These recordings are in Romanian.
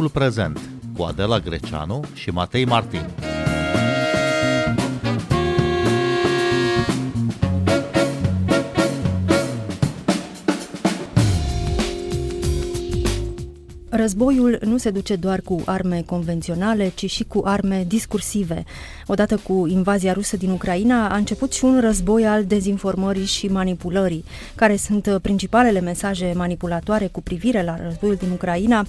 timpul prezent cu Adela Greceanu și Matei Martin. Războiul nu se duce doar cu arme convenționale, ci și cu arme discursive. Odată cu invazia rusă din Ucraina a început și un război al dezinformării și manipulării, care sunt principalele mesaje manipulatoare cu privire la războiul din Ucraina,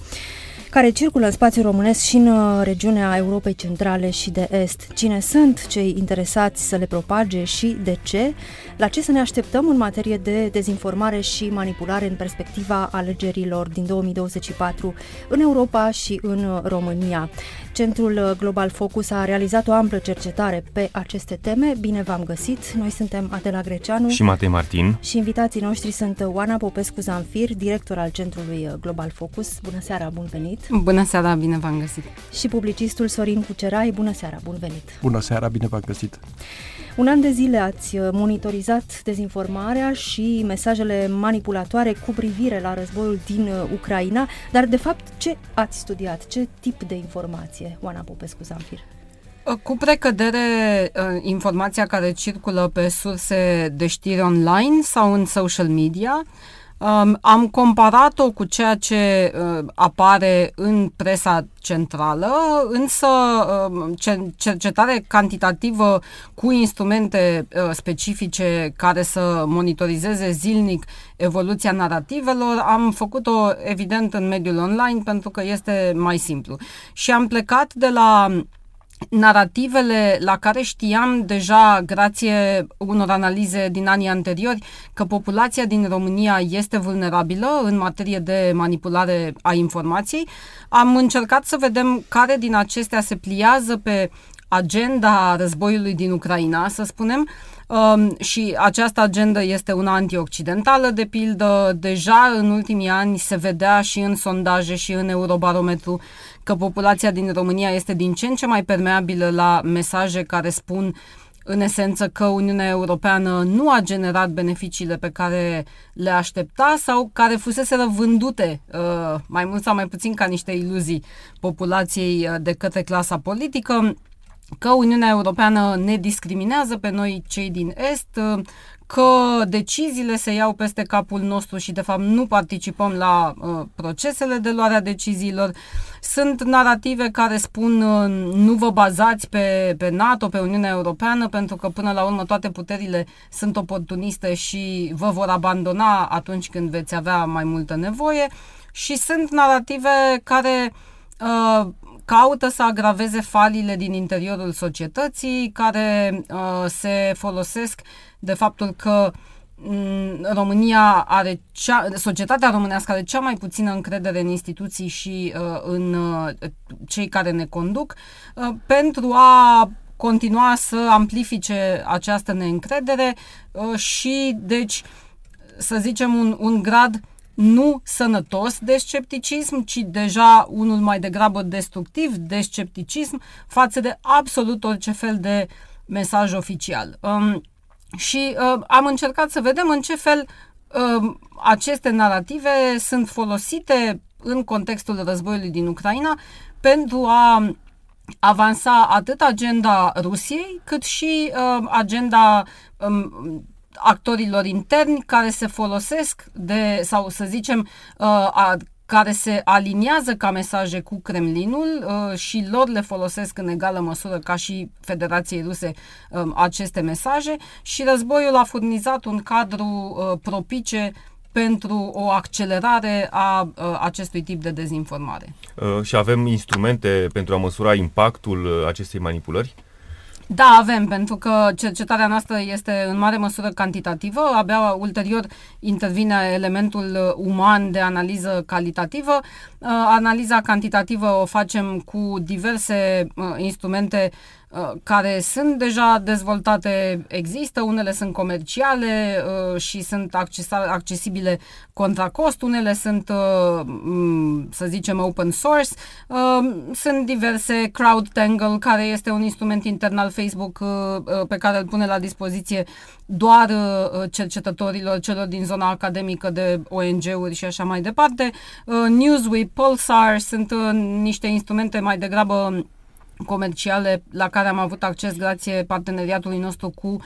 care circulă în spațiul românesc și în regiunea Europei Centrale și de Est. Cine sunt cei interesați să le propage și de ce? La ce să ne așteptăm în materie de dezinformare și manipulare în perspectiva alegerilor din 2024 în Europa și în România? Centrul Global Focus a realizat o amplă cercetare pe aceste teme. Bine v-am găsit! Noi suntem Adela Greceanu și Matei Martin și invitații noștri sunt Oana Popescu Zamfir, director al Centrului Global Focus. Bună seara, bun venit! Bună seara, bine v-am găsit! Și publicistul Sorin Cucerai. Bună seara, bun venit! Bună seara, bine v-am găsit! Un an de zile ați monitorizat dezinformarea și mesajele manipulatoare cu privire la războiul din Ucraina, dar de fapt ce ați studiat? Ce tip de informație, Oana Popescu Zamfir? Cu precădere informația care circulă pe surse de știri online sau în social media. Am comparat-o cu ceea ce apare în presa centrală, însă cercetare cantitativă cu instrumente specifice care să monitorizeze zilnic evoluția narativelor, am făcut-o evident în mediul online pentru că este mai simplu. Și am plecat de la narativele la care știam deja, grație unor analize din anii anteriori, că populația din România este vulnerabilă în materie de manipulare a informației. Am încercat să vedem care din acestea se pliază pe agenda războiului din Ucraina, să spunem, și această agendă este una antioccidentală, de pildă. Deja în ultimii ani se vedea și în sondaje și în Eurobarometru că populația din România este din ce în ce mai permeabilă la mesaje care spun în esență că Uniunea Europeană nu a generat beneficiile pe care le aștepta sau care fuseseră vândute mai mult sau mai puțin ca niște iluzii populației de către clasa politică, că Uniunea Europeană ne discriminează pe noi cei din Est, că deciziile se iau peste capul nostru și de fapt nu participăm la procesele de luare a deciziilor. Sunt narative care spun nu vă bazați pe NATO, pe Uniunea Europeană, pentru că până la urmă toate puterile sunt oportuniste și vă vor abandona atunci când veți avea mai multă nevoie. Și sunt narative care caută să agraveze falile din interiorul societății, care se folosesc de faptul că România are societatea românească are cea mai puțină încredere în instituții și în cei care ne conduc, pentru a continua să amplifice această neîncredere și, deci, să zicem, un grad nu sănătos de scepticism, ci deja unul mai degrabă destructiv de scepticism față de absolut orice fel de mesaj oficial. Și am încercat să vedem în ce fel aceste narative sunt folosite în contextul războiului din Ucraina pentru a avansa atât agenda Rusiei, cât și agenda actorilor interni care se folosesc de, sau să zicem, care se aliniază ca mesaje cu Kremlinul și lor le folosesc în egală măsură ca și Federației Ruse aceste mesaje, și războiul a furnizat un cadru propice pentru o accelerare a acestui tip de dezinformare. Și avem instrumente pentru a măsura impactul acestei manipulări? Da, avem, pentru că cercetarea noastră este în mare măsură cantitativă, abia ulterior intervine elementul uman de analiză calitativă. Analiza cantitativă o facem cu diverse instrumente care sunt deja dezvoltate, există, unele sunt comerciale și sunt accesibile contra cost, unele sunt, să zicem, open source, sunt diverse, CrowdTangle, care este un instrument intern al Facebook pe care îl pune la dispoziție doar cercetătorilor, celor din zona academică, de ONG-uri și așa mai departe, Newsweek, Pulsar, sunt niște instrumente mai degrabă comerciale la care am avut acces grație parteneriatului nostru cu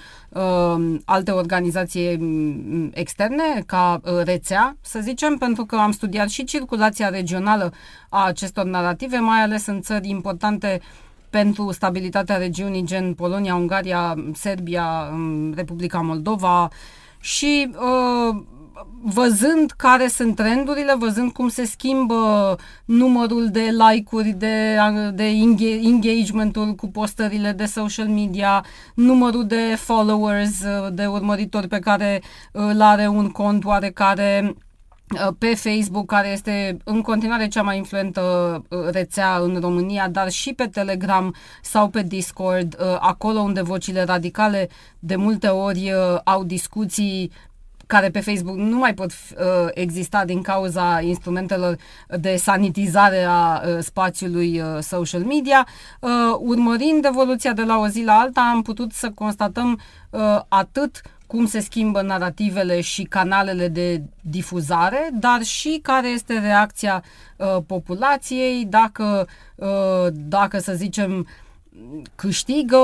alte organizații externe, ca rețea, să zicem, pentru că am studiat și circulația regională a acestor narrative, mai ales în țări importante pentru stabilitatea regiunii, gen Polonia, Ungaria, Serbia, Republica Moldova, și văzând care sunt trendurile, văzând cum se schimbă numărul de like-uri, de engagement-uri cu postările de social media, numărul de followers, de urmăritori pe care îl are un cont oarecare pe Facebook, care este în continuare cea mai influentă rețea în România, dar și pe Telegram sau pe Discord, acolo unde vocile radicale de multe ori au discuții care pe Facebook nu mai pot exista din cauza instrumentelor de sanitizare a spațiului social media. Urmărind evoluția de la o zi la alta, am putut să constatăm atât cum se schimbă narativele și canalele de difuzare, dar și care este reacția populației, dacă să zicem câștigă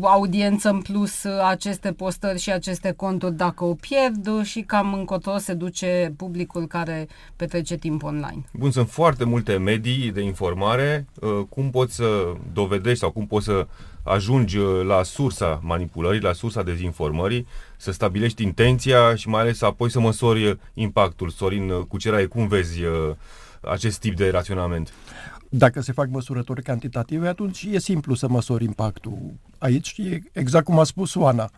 o audiență în plus aceste postări și aceste conturi, dacă o pierd, și cam încotro se duce publicul care petrece timp online. Bun, sunt foarte multe medii de informare. Cum poți să dovedești sau cum poți să ajungi la sursa manipulării, la sursa dezinformării, să stabilești intenția și mai ales apoi să măsori impactul? Sorin Cucerai, cum vezi acest tip de raționament? Dacă se fac măsurători cantitative, atunci e simplu să măsori impactul. Aici e exact cum a spus Oana.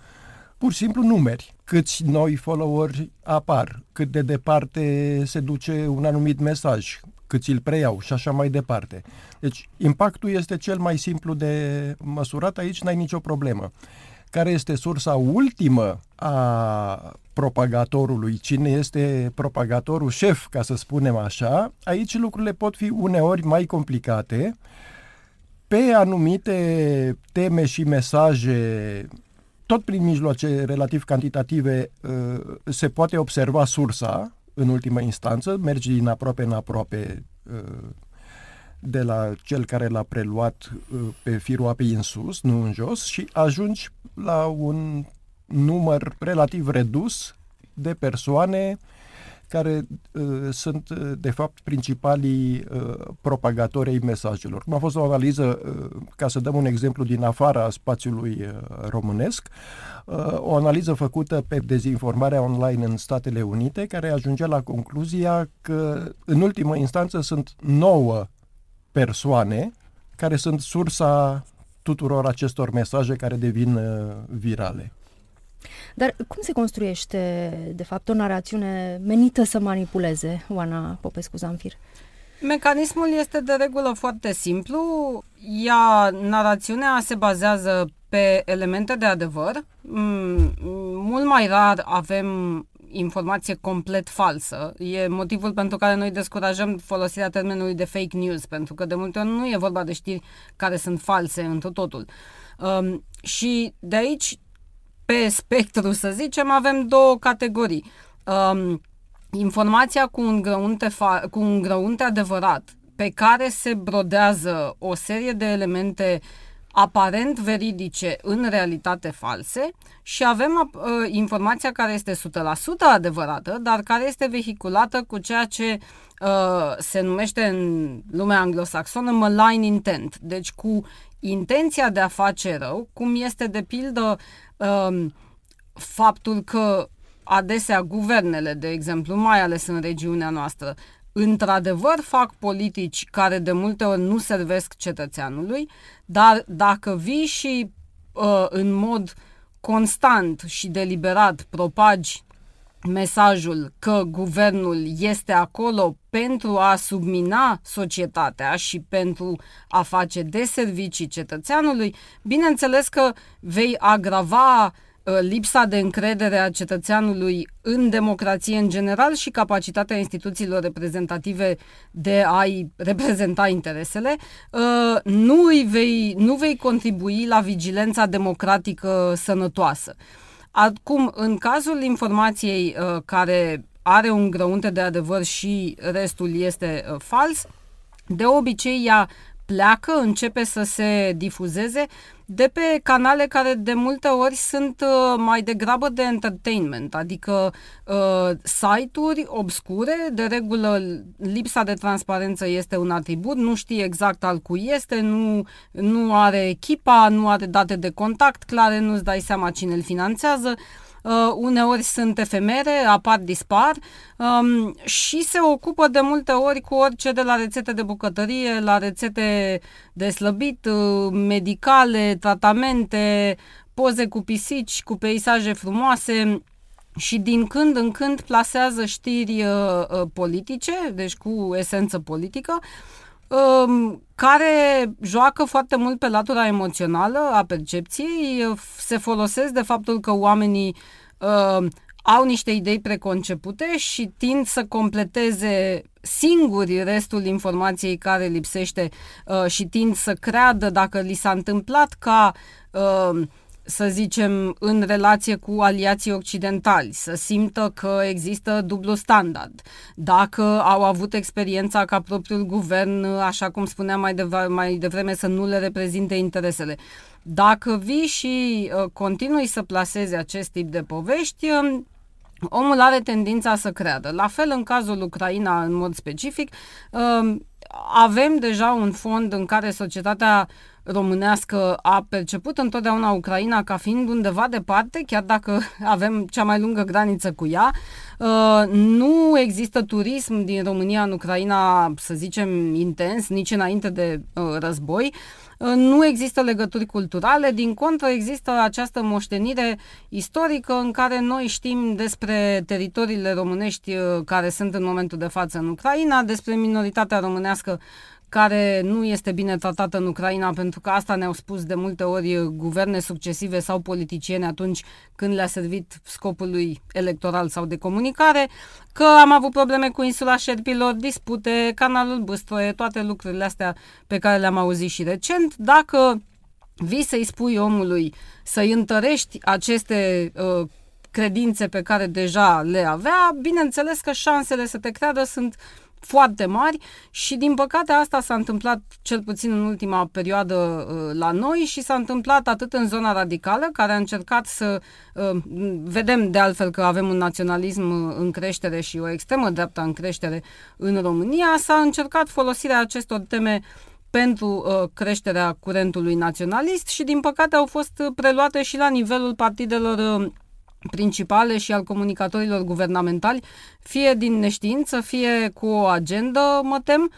Pur și simplu numeri. Câți noi followeri apar, cât de departe se duce un anumit mesaj, câți îl preiau și așa mai departe. Deci impactul este cel mai simplu de măsurat, aici n-ai nicio problemă. Care este sursa ultimă a propagatorului, cine este propagatorul șef, ca să spunem așa, aici lucrurile pot fi uneori mai complicate. Pe anumite teme și mesaje, tot prin mijloace relativ cantitative, se poate observa sursa în ultimă instanță, mergi din aproape în aproape de la cel care l-a preluat pe firul apei în sus, nu în jos, și ajungi la un număr relativ redus de persoane care sunt, de fapt, principalii propagatori ai mesajelor. Cum a fost o analiză, ca să dăm un exemplu din afara spațiului românesc, o analiză făcută pe dezinformarea online în Statele Unite, care ajungea la concluzia că, în ultimă instanță, sunt 9 persoane care sunt sursa tuturor acestor mesaje care devin virale. Dar cum se construiește, de fapt, o narațiune menită să manipuleze, Oana Popescu Zamfir? Mecanismul este de regulă foarte simplu. Narațiunea se bazează pe elemente de adevăr. Mult mai rar avem informație complet falsă. E motivul pentru care noi descurajăm folosirea termenului de fake news, pentru că de multe ori nu e vorba de știri care sunt false întru totul. Și de aici, pe spectru, să zicem, avem două categorii. Informația cu un grăunte, cu un grăunte adevărat, pe care se brodează o serie de elemente aparent veridice, în realitate false, și avem informația care este 100% adevărată, dar care este vehiculată cu ceea ce se numește în lumea anglosaxonă malign intent, deci cu intenția de a face rău, cum este, de pildă, faptul că adesea guvernele, de exemplu, mai ales în regiunea noastră, într-adevăr fac politici care de multe ori nu servesc cetățeanului, dar dacă vii și în mod constant și deliberat propagi mesajul că guvernul este acolo pentru a submina societatea și pentru a face deservicii cetățeanului, bineînțeles că vei agrava lipsa de încredere a cetățeanului în democrație în general și capacitatea instituțiilor reprezentative de a-i reprezenta interesele, nu vei contribui la vigilența democratică sănătoasă. Acum, în cazul informației care are un grăunte de adevăr și restul este fals, de obicei ea pleacă, începe să se difuzeze de pe canale care de multe ori sunt mai degrabă de entertainment, adică site-uri obscure. De regulă lipsa de transparență este un atribut, nu știi exact al cui este, nu are echipa, nu are date de contact clare, nu-ți dai seama cine îl finanțează. Uneori sunt efemere, apar-dispar și se ocupă de multe ori cu orice, de la rețete de bucătărie, la rețete de slăbit, medicale, tratamente, poze cu pisici, cu peisaje frumoase și din când în când plasează știri politice, deci cu esență politică, care joacă foarte mult pe latura emoțională a percepției, se folosesc de faptul că oamenii au niște idei preconcepute și tind să completeze singuri restul informației care lipsește și tind să creadă, dacă li s-a întâmplat ca, să zicem, în relație cu aliații occidentali, să simtă că există dublu standard, dacă au avut experiența ca propriul guvern, așa cum spuneam mai devreme, să nu le reprezinte interesele. Dacă vii și continui să plasezi acest tip de povești, omul are tendința să creadă. La fel, în cazul Ucraina, în mod specific, avem deja un fond în care societatea românească a perceput întotdeauna Ucraina ca fiind undeva departe, chiar dacă avem cea mai lungă graniță cu ea. Nu există turism din România în Ucraina, să zicem, intens, nici înainte de război. Nu există legături culturale, din contră există această moștenire istorică în care noi știm despre teritoriile românești care sunt în momentul de față în Ucraina, despre minoritatea românească care nu este bine tratată în Ucraina, pentru că asta ne-au spus de multe ori guverne succesive sau politicieni atunci când le-a servit scopului electoral sau de comunicare, că am avut probleme cu insula Șerpilor, dispute, canalul Băstroie, toate lucrurile astea pe care le-am auzit și recent. Dacă vii să-i spui omului să-i întărești aceste credințe pe care deja le avea, bineînțeles că șansele să te creadă sunt foarte mari și, din păcate, asta s-a întâmplat cel puțin în ultima perioadă la noi și s-a întâmplat atât în zona radicală, care a încercat să... Vedem de altfel că avem un naționalism în creștere și o extremă dreapta în creștere în România. S-a încercat folosirea acestor teme pentru creșterea curentului naționalist și, din păcate, au fost preluate și la nivelul partidelor principale și al comunicatorilor guvernamentali, fie din neștiință, fie cu o agendă, mă tem,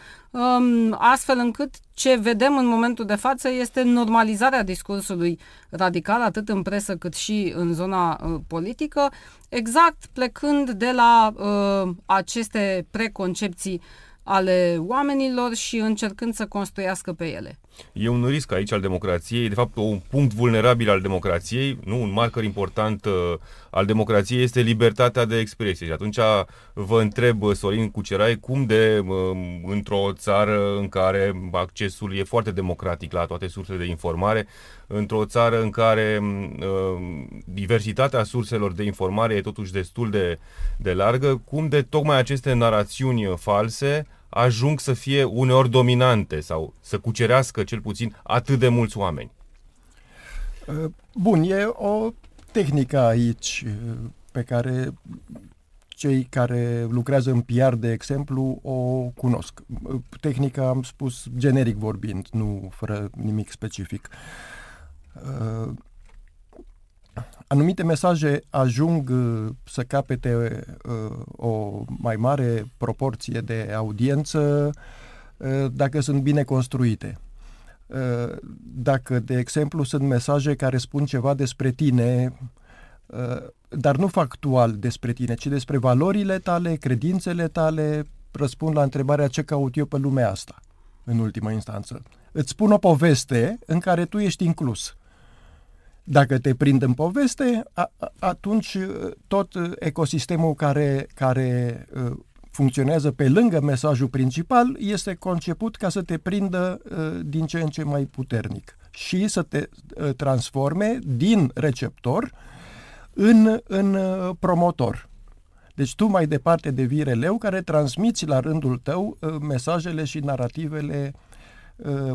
astfel încât ce vedem în momentul de față este normalizarea discursului radical, atât în presă cât și în zona politică, exact plecând de la aceste preconcepții ale oamenilor și încercând să construiască pe ele. E un risc aici al democrației, de fapt un punct vulnerabil al democrației, nu, un marker important al democrației este libertatea de expresie. Și atunci vă întreb, Sorin Cucerai, cum de într-o țară în care accesul e foarte democratic la toate sursele de informare, într-o țară în care diversitatea surselor de informare e totuși destul de largă, cum de tocmai aceste narațiuni false ajung să fie uneori dominante sau să cucerească cel puțin atât de mulți oameni? Bun, e o tehnică aici pe care cei care lucrează în PR, de exemplu, o cunosc. Tehnica, am spus generic vorbind, nu fără nimic specific. Anumite mesaje ajung să capete o mai mare proporție de audiență dacă sunt bine construite. Dacă, de exemplu, sunt mesaje care spun ceva despre tine, dar nu factual despre tine, ci despre valorile tale, credințele tale, răspund la întrebarea ce caut eu pe lumea asta, în ultima instanță. Îți spun o poveste în care tu ești inclus. Dacă te prind în poveste, atunci tot ecosistemul care funcționează pe lângă mesajul principal este conceput ca să te prindă din ce în ce mai puternic și să te transforme din receptor în promotor. Deci tu mai departe devii releu care transmiți la rândul tău mesajele și narativele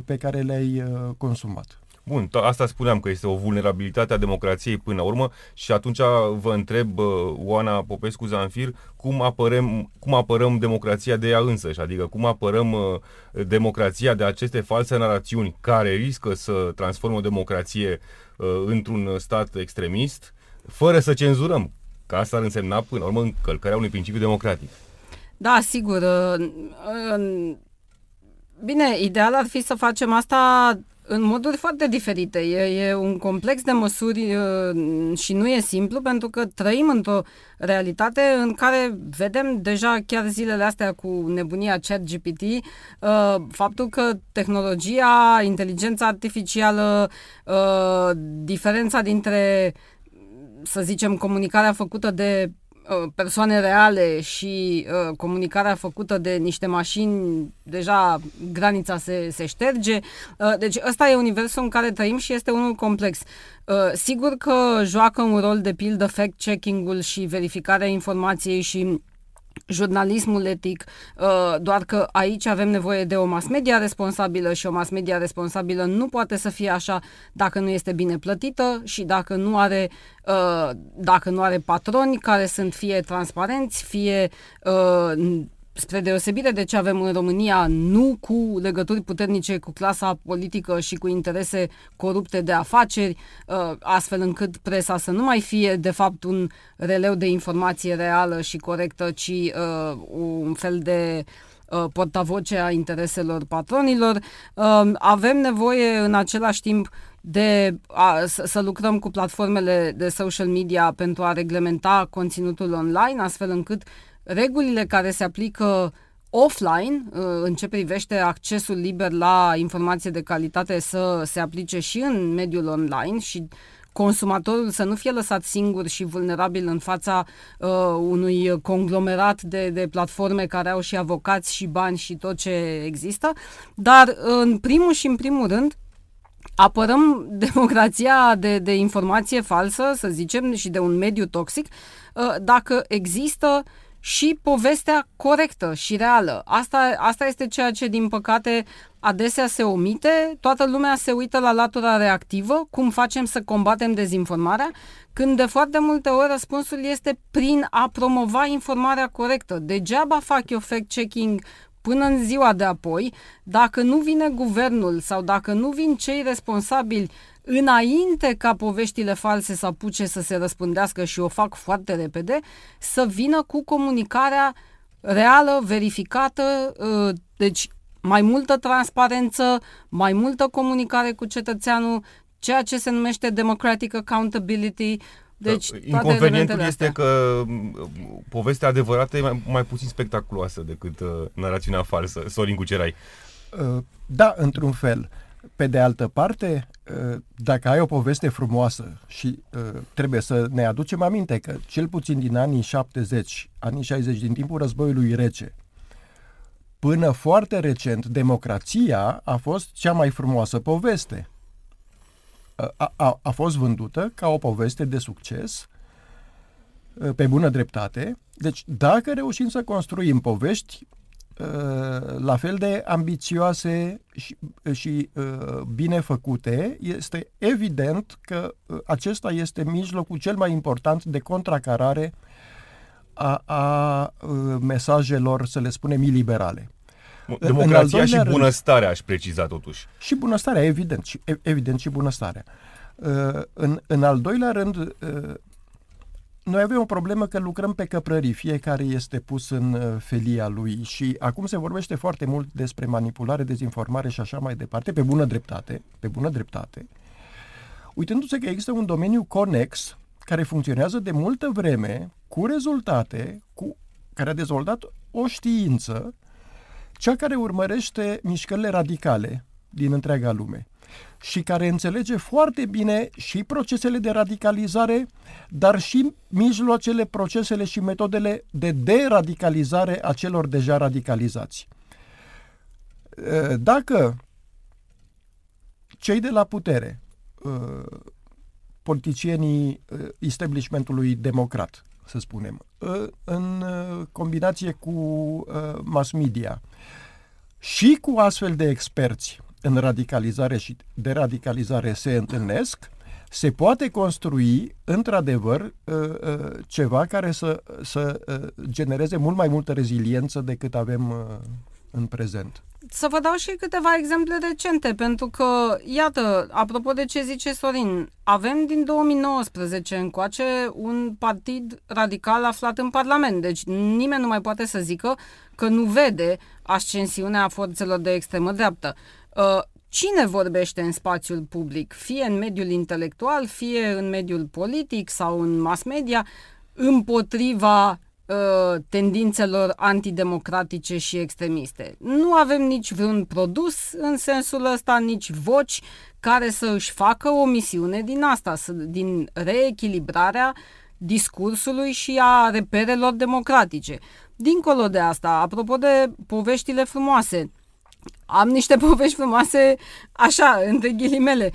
pe care le-ai consumat. Bun, asta spuneam că este o vulnerabilitate a democrației până la urmă și atunci vă întreb, Oana Popescu Zamfir, cum apărăm democrația de ea însăși, adică cum apărăm democrația de aceste false narațiuni care riscă să transformă o democrație într-un stat extremist, fără să cenzurăm, că asta ar însemna până la urmă încălcarea unui principiu democratic. Da, sigur. Bine, ideal ar fi să facem asta în moduri foarte diferite. E un complex de măsuri și nu e simplu, pentru că trăim într-o realitate în care vedem deja chiar zilele astea cu nebunia ChatGPT, faptul că tehnologia, inteligența artificială, diferența dintre, să zicem, comunicarea făcută de persoane reale și comunicarea făcută de niște mașini, deja granița se șterge. Deci ăsta e universul în care trăim și este unul complex. Sigur că joacă un rol, de pildă, fact-checking-ul și verificarea informației și jurnalismul etic, doar că aici avem nevoie de o mass media responsabilă și o mass media responsabilă nu poate să fie așa dacă nu este bine plătită și dacă nu are patroni care sunt fie transparenți, fie, spre deosebire de ce avem în România, nu cu legături puternice cu clasa politică și cu interese corupte de afaceri, astfel încât presa să nu mai fie de fapt un releu de informație reală și corectă, ci un fel de portavoce a intereselor patronilor. Avem nevoie în același timp să lucrăm cu platformele de social media pentru a reglementa conținutul online, astfel încât regulile care se aplică offline, în ce privește accesul liber la informație de calitate, să se aplice și în mediul online și consumatorul să nu fie lăsat singur și vulnerabil în fața unui conglomerat de platforme care au și avocați și bani și tot ce există. Dar în primul și în primul rând apărăm democrația de informație falsă, să zicem, și de un mediu toxic, dacă există și povestea corectă și reală. Asta este ceea ce, din păcate, adesea se omite. Toată lumea se uită la latura reactivă, cum facem să combatem dezinformarea, când de foarte multe ori răspunsul este prin a promova informarea corectă. Degeaba fac eu fact-checking până în ziua de apoi, dacă nu vine guvernul sau dacă nu vin cei responsabili înainte ca poveștile false să apuce să se răspândească, și o fac foarte repede, să vină cu comunicarea reală, verificată, deci mai multă transparență, mai multă comunicare cu cetățeanul, ceea ce se numește democratic accountability. Deci, inconvenientul este că povestea adevărată e mai puțin spectaculoasă decât narațiunea falsă. Sorin Cucerai. Da, într-un fel. Pe de altă parte, dacă ai o poveste frumoasă și trebuie să ne aducem aminte că cel puțin din anii 70, anii 60, din timpul războiului rece, până foarte recent, democrația a fost cea mai frumoasă poveste. A fost vândută ca o poveste de succes, pe bună dreptate. Deci, dacă reușim să construim povești la fel de ambițioase și bine făcute, este evident că acesta este mijlocul cel mai important de contracarare a mesajelor, să le spunem, iliberale. Democrația și bunăstarea, aș preciza totuși. Și bunăstarea, evident și bunăstarea. În al doilea rând, noi avem o problemă că lucrăm pe căprării, fiecare este pus în felia lui și acum se vorbește foarte mult despre manipulare, dezinformare și așa mai departe, pe bună dreptate, uitându-se că există un domeniu conex care funcționează de multă vreme cu rezultate, care a dezvoltat o știință, cea care urmărește mișcările radicale din întreaga lume și care înțelege foarte bine și procesele de radicalizare, dar și mijloacele, procesele și metodele de deradicalizare a celor deja radicalizați. Dacă cei de la putere, politicienii establishmentului democrat, să spunem, în combinație cu mass media și cu astfel de experți în radicalizare și deradicalizare se întâlnesc, se poate construi, într-adevăr, ceva care să genereze mult mai multă reziliență decât avem în prezent. Să vă dau și câteva exemple recente, pentru că, iată, apropo de ce zice Sorin, avem din 2019 încoace un partid radical aflat în Parlament, deci nimeni nu mai poate să zică că nu vede ascensiunea forțelor de extremă dreaptă. Cine vorbește în spațiul public, fie în mediul intelectual, fie în mediul politic sau în mass media, împotriva tendințelor antidemocratice și extremiste? Nu avem nici vreun produs în sensul ăsta, nici voci care să își facă o misiune din asta, din reechilibrarea discursului și a reperelor democratice. Dincolo de asta, apropo de poveștile frumoase, am niște povești frumoase, așa, între ghilimele.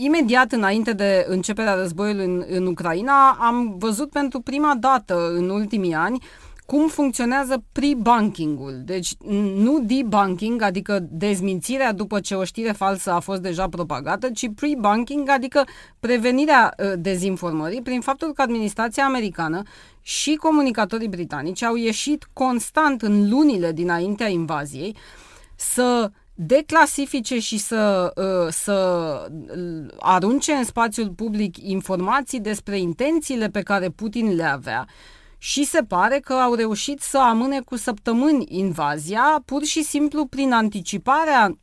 Imediat înainte de începerea războiului în Ucraina, am văzut pentru prima dată în ultimii ani cum funcționează pre-banking-ul. Deci nu debanking, adică dezmințirea după ce o știre falsă a fost deja propagată, ci pre-banking, adică prevenirea dezinformării prin faptul că administrația americană și comunicatorii britanici au ieșit constant în lunile dinaintea invaziei să declasifice și să arunce în spațiul public informații despre intențiile pe care Putin le avea. Și se pare că au reușit să amâne cu săptămâni invazia, pur și simplu prin anticiparea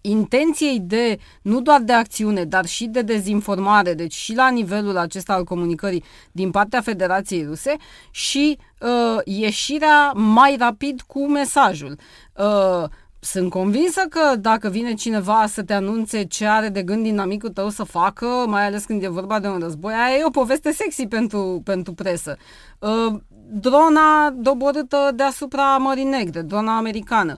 intenției de, nu doar de acțiune, dar și de dezinformare, deci și la nivelul acesta al comunicării din partea Federației Ruse și ieșirea mai rapid cu mesajul. Sunt convinsă că dacă vine cineva să te anunțe ce are de gând inamicul tău să facă, mai ales când e vorba de un război, aia e o poveste sexy pentru presă. Drona doborâtă deasupra Mării Negre, drona americană.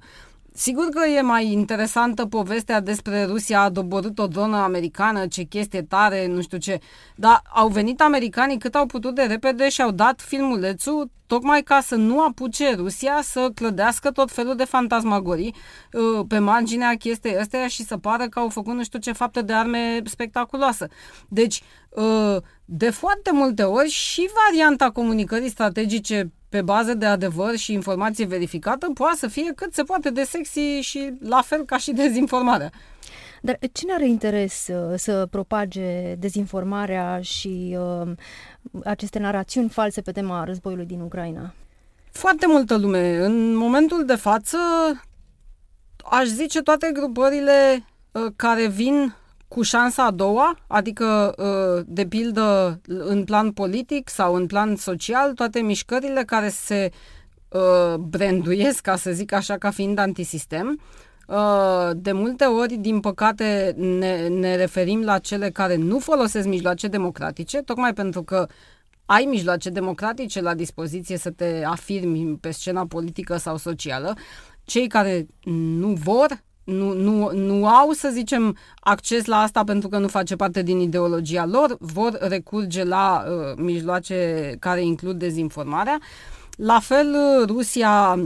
Sigur că e mai interesantă povestea despre Rusia a doborât o dronă americană, ce chestie tare, nu știu ce, dar au venit americanii cât au putut de repede și au dat filmulețul tocmai ca să nu apuce Rusia să clădească tot felul de fantasmagorii pe marginea chestiei astea și să pară că au făcut nu știu ce fapte de arme spectaculoasă. Deci, de foarte multe ori și varianta comunicării strategice pe bază de adevăr și informație verificată poate să fie cât se poate de sexy și la fel ca și dezinformarea. Dar cine are interes să propage dezinformarea și aceste narațiuni false pe tema războiului din Ucraina? Foarte multă lume. În momentul de față, aș zice toate grupările care vin cu șansa a doua, adică de pildă în plan politic sau în plan social, toate mișcările care se branduiesc, ca să zic așa, ca fiind antisistem. De multe ori, din păcate, ne referim la cele care nu folosesc mijloace democratice, tocmai pentru că ai mijloace democratice la dispoziție să te afirmi pe scena politică sau socială. Cei care nu vor, nu au, să zicem, acces la asta pentru că nu face parte din ideologia lor, vor recurge la mijloace care includ dezinformarea. La fel, Rusia,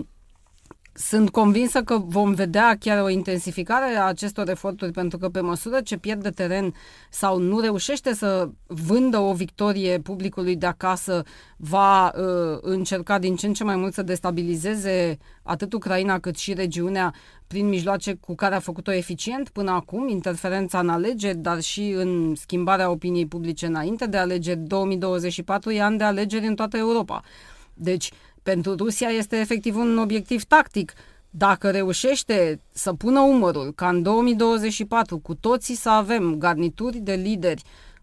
sunt convinsă că vom vedea chiar o intensificare a acestor eforturi, pentru că pe măsură ce pierde teren sau nu reușește să vândă o victorie publicului de acasă, va încerca din ce în ce mai mult să destabilizeze atât Ucraina cât și regiunea prin mijloace cu care a făcut-o eficient până acum, interferența în alegeri, dar și în schimbarea opiniei publice înainte de alegeri. 2024 e an de alegeri în toată Europa. Deci, pentru Rusia este efectiv un obiectiv tactic. Dacă reușește să pună umărul ca în 2024 cu toții să avem garnituri de lideri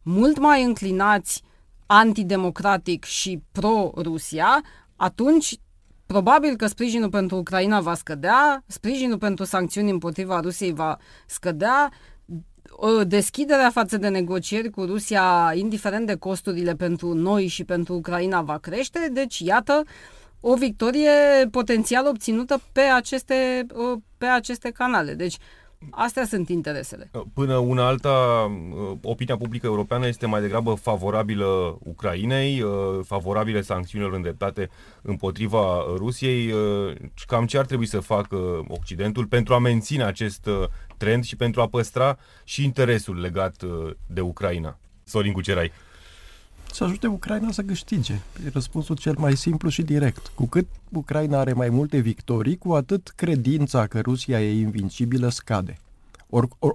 mult mai înclinați antidemocratic și pro-Rusia, atunci probabil că sprijinul pentru Ucraina va scădea, sprijinul pentru sancțiuni împotriva Rusiei va scădea, deschiderea față de negocieri cu Rusia, indiferent de costurile pentru noi și pentru Ucraina, va crește. Deci, iată, o victorie potențial obținută pe aceste canale. Deci, astea sunt interesele. Până una alta, opinia publică europeană este mai degrabă favorabilă Ucrainei, favorabilă sancțiunilor îndreptate împotriva Rusiei. Cam ce ar trebui să facă Occidentul pentru a menține acest trend și pentru a păstra și interesul legat de Ucraina? Sorin Cucerai. Să ajute Ucraina să câștige. E răspunsul cel mai simplu și direct. Cu cât Ucraina are mai multe victorii, cu atât credința că Rusia e invincibilă scade.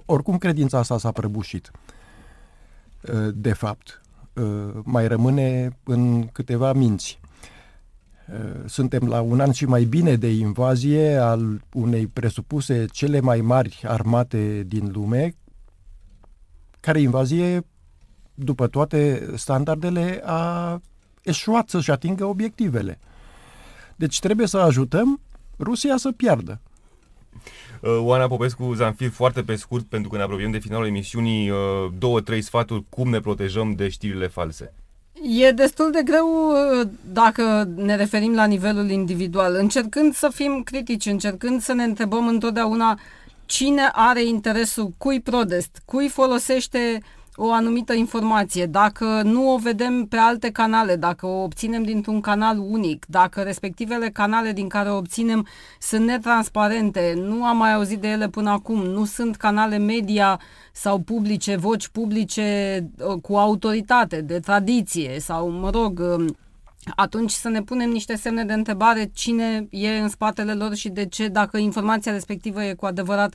Oricum credința asta s-a prăbușit. De fapt, mai rămâne în câteva minți. Suntem la un an și mai bine de invazie al unei presupuse cele mai mari armate din lume, care invazie, după toate standardele, a eșuat să-și atingă obiectivele. Deci trebuie să ajutăm Rusia să piardă. Oana Popescu Zamfir, foarte pe scurt, pentru că ne apropiem de finalul emisiunii, 2-3 sfaturi cum ne protejăm de știrile false. E destul de greu dacă ne referim la nivelul individual, încercând să fim critici, încercând să ne întrebăm întotdeauna cine are interesul, cui prodest, cui folosește o anumită informație, dacă nu o vedem pe alte canale, dacă o obținem dintr-un canal unic, dacă respectivele canale din care o obținem sunt netransparente, nu am mai auzit de ele până acum, nu sunt canale media sau publice, voci publice cu autoritate, de tradiție sau, atunci să ne punem niște semne de întrebare cine e în spatele lor și de ce, dacă informația respectivă e cu adevărat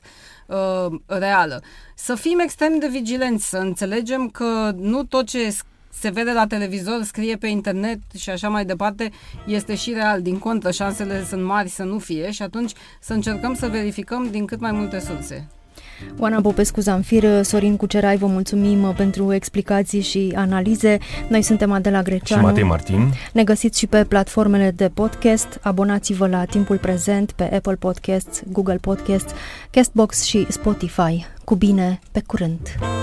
reală. Să fim extrem de vigilenți, să înțelegem că nu tot ce se vede la televizor, scrie pe internet și așa mai departe, este și real. Din contră, șansele sunt mari să nu fie și atunci să încercăm să verificăm din cât mai multe surse. Oana Popescu Zamfir, Sorin Cucerai, vă mulțumim pentru explicații și analize. Noi suntem Adela Greceanu și Matei Martin. Ne găsiți și pe platformele de podcast. Abonați-vă la Timpul Prezent pe Apple Podcasts, Google Podcasts, Castbox și Spotify. Cu bine, pe curând!